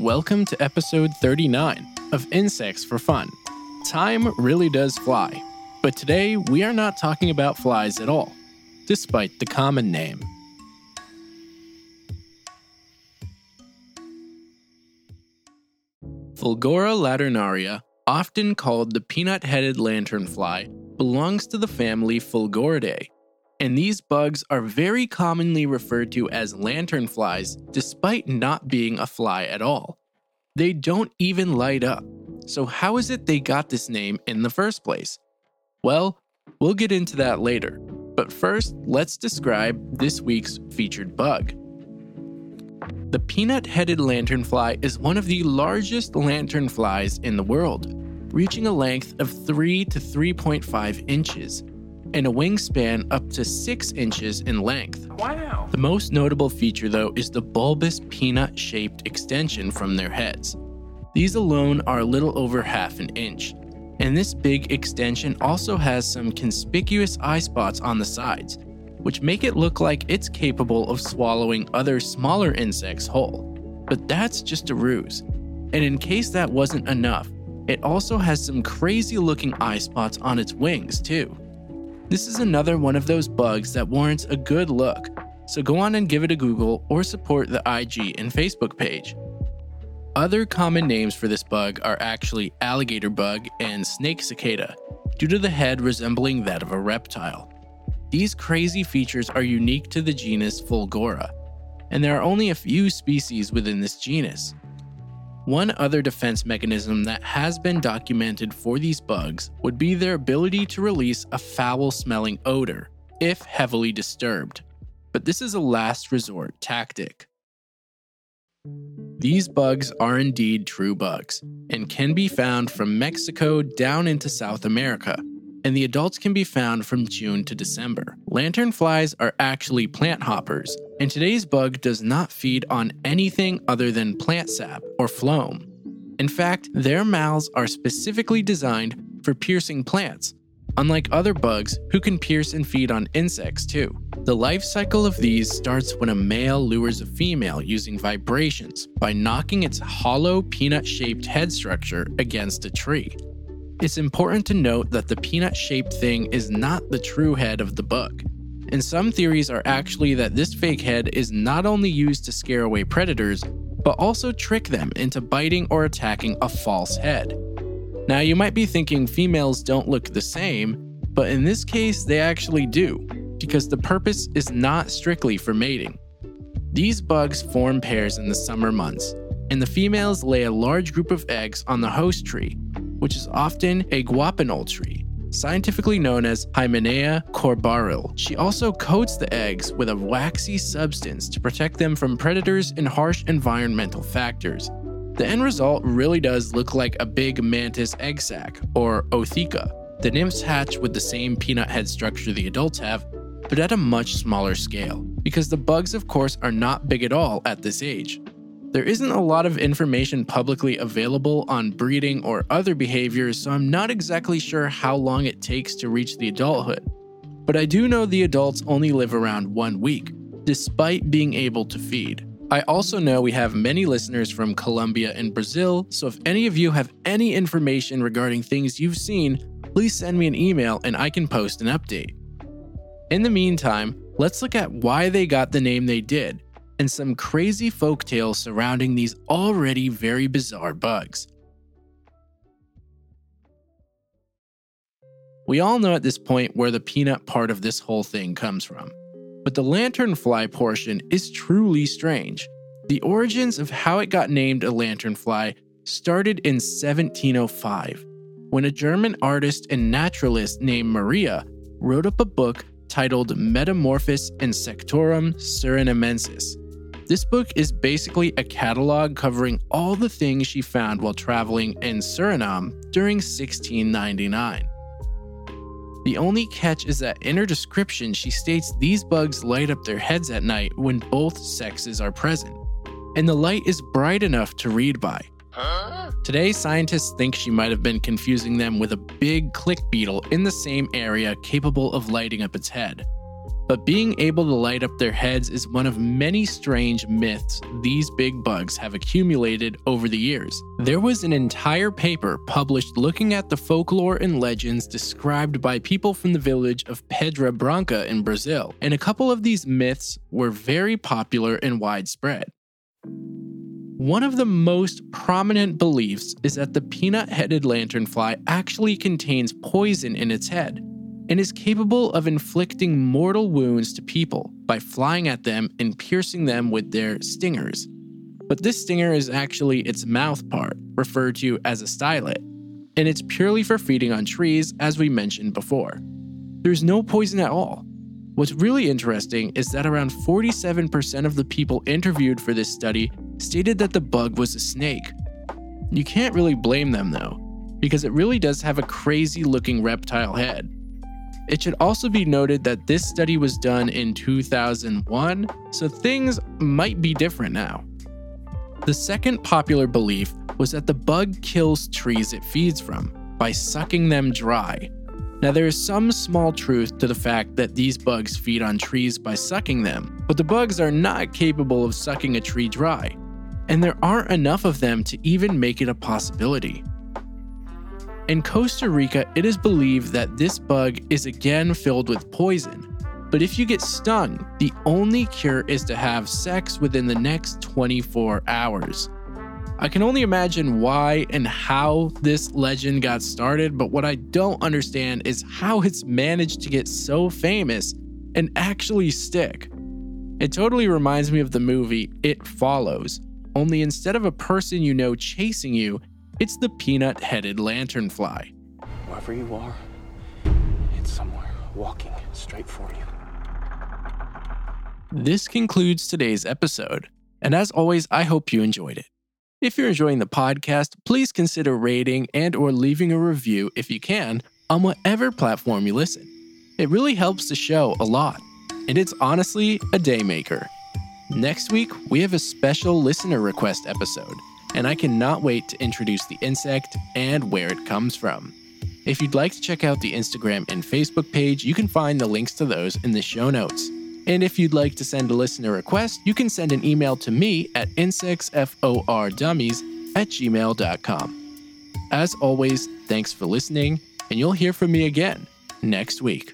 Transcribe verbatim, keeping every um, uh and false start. Welcome to episode thirty-nine of Insects for Fun. Time really does fly, but today we are not talking about flies at all, despite the common name. Fulgora laternaria, often called the peanut headed lanternfly, belongs to the family Fulgoridae, and these bugs are very commonly referred to as lanternflies despite not being a fly at all. They don't even light up, so how is it they got this name in the first place? Well, we'll get into that later, but first let's describe this week's featured bug. The peanut-headed lanternfly is one of the largest lanternflies in the world, reaching a length of three to three point five inches and a wingspan up to six inches in length. Wow! The most notable feature, though, is the bulbous peanut-shaped extension from their heads. These alone are a little over half an inch, and this big extension also has some conspicuous eye spots on the sides, which make it look like it's capable of swallowing other smaller insects whole. But that's just a ruse. And in case that wasn't enough, it also has some crazy looking eye spots on its wings too. This is another one of those bugs that warrants a good look, so go on and give it a Google or support the I G and Facebook page. Other common names for this bug are actually alligator bug and snake cicada, due to the head resembling that of a reptile. These crazy features are unique to the genus Fulgora, and there are only a few species within this genus. One other defense mechanism that has been documented for these bugs would be their ability to release a foul-smelling odor if heavily disturbed, but this is a last resort tactic. These bugs are indeed true bugs, and can be found from Mexico down into South America, and the adults can be found from June to December. Lanternflies are actually plant hoppers, and today's bug does not feed on anything other than plant sap or phloem. In fact, their mouths are specifically designed for piercing plants, unlike other bugs who can pierce and feed on insects too. The life cycle of these starts when a male lures a female using vibrations by knocking its hollow peanut-shaped head structure against a tree. It's important to note that the peanut-shaped thing is not the true head of the bug, and some theories are actually that this fake head is not only used to scare away predators, but also trick them into biting or attacking a false head. Now you might be thinking females don't look the same, but in this case they actually do, because the purpose is not strictly for mating. These bugs form pairs in the summer months, and the females lay a large group of eggs on the host tree, which is often a guapanol tree, scientifically known as Hymenaea corbaril. She also coats the eggs with a waxy substance to protect them from predators and harsh environmental factors. The end result really does look like a big mantis egg sac, or otheca. The nymphs hatch with the same peanut head structure the adults have, but at a much smaller scale, because the bugs, of course, are not big at all at this age. There isn't a lot of information publicly available on breeding or other behaviors, so I'm not exactly sure how long it takes to reach the adulthood. But I do know the adults only live around one week, despite being able to feed. I also know we have many listeners from Colombia and Brazil, so if any of you have any information regarding things you've seen, please send me an email and I can post an update. In the meantime, let's look at why they got the name they did, and some crazy folktales surrounding these already very bizarre bugs. We all know at this point where the peanut part of this whole thing comes from, but the lanternfly portion is truly strange. The origins of how it got named a lanternfly started in seventeen oh five, when a German artist and naturalist named Maria wrote up a book titled Metamorphosis Insectorum Surinamensis. This book is basically a catalog covering all the things she found while traveling in Suriname during sixteen ninety-nine. The only catch is that in her description, she states these bugs light up their heads at night when both sexes are present, and the light is bright enough to read by. Huh? Today, scientists think she might have been confusing them with a big click beetle in the same area capable of lighting up its head. But being able to light up their heads is one of many strange myths these big bugs have accumulated over the years. There was an entire paper published looking at the folklore and legends described by people from the village of Pedra Branca in Brazil, and a couple of these myths were very popular and widespread. One of the most prominent beliefs is that the peanut-headed lanternfly actually contains poison in its head, and is capable of inflicting mortal wounds to people by flying at them and piercing them with their stingers. But this stinger is actually its mouth part, referred to as a stylet, and it's purely for feeding on trees, as we mentioned before. There's no poison at all. What's really interesting is that around forty-seven percent of the people interviewed for this study stated that the bug was a snake. You can't really blame them though, because it really does have a crazy looking reptile head. It should also be noted that this study was done in two thousand one, so things might be different now. The second popular belief was that the bug kills trees it feeds from by sucking them dry. Now, there is some small truth to the fact that these bugs feed on trees by sucking them, but the bugs are not capable of sucking a tree dry, and there aren't enough of them to even make it a possibility. In Costa Rica, it is believed that this bug is again filled with poison, but if you get stung, the only cure is to have sex within the next twenty-four hours. I can only imagine why and how this legend got started, but what I don't understand is how it's managed to get so famous and actually stick. It totally reminds me of the movie It Follows, only instead of a person you know chasing you, it's the peanut-headed lanternfly. Wherever you are, it's somewhere walking straight for you. This concludes today's episode, and as always, I hope you enjoyed it. If you're enjoying the podcast, please consider rating and or leaving a review, if you can, on whatever platform you listen. It really helps the show a lot, and it's honestly a day maker. Next week, we have a special listener request episode, and I cannot wait to introduce the insect and where it comes from. If you'd like to check out the Instagram and Facebook page, you can find the links to those in the show notes. And if you'd like to send a listener request, you can send an email to me at insectsfordummies at gmail dot com. As always, thanks for listening, and you'll hear from me again next week.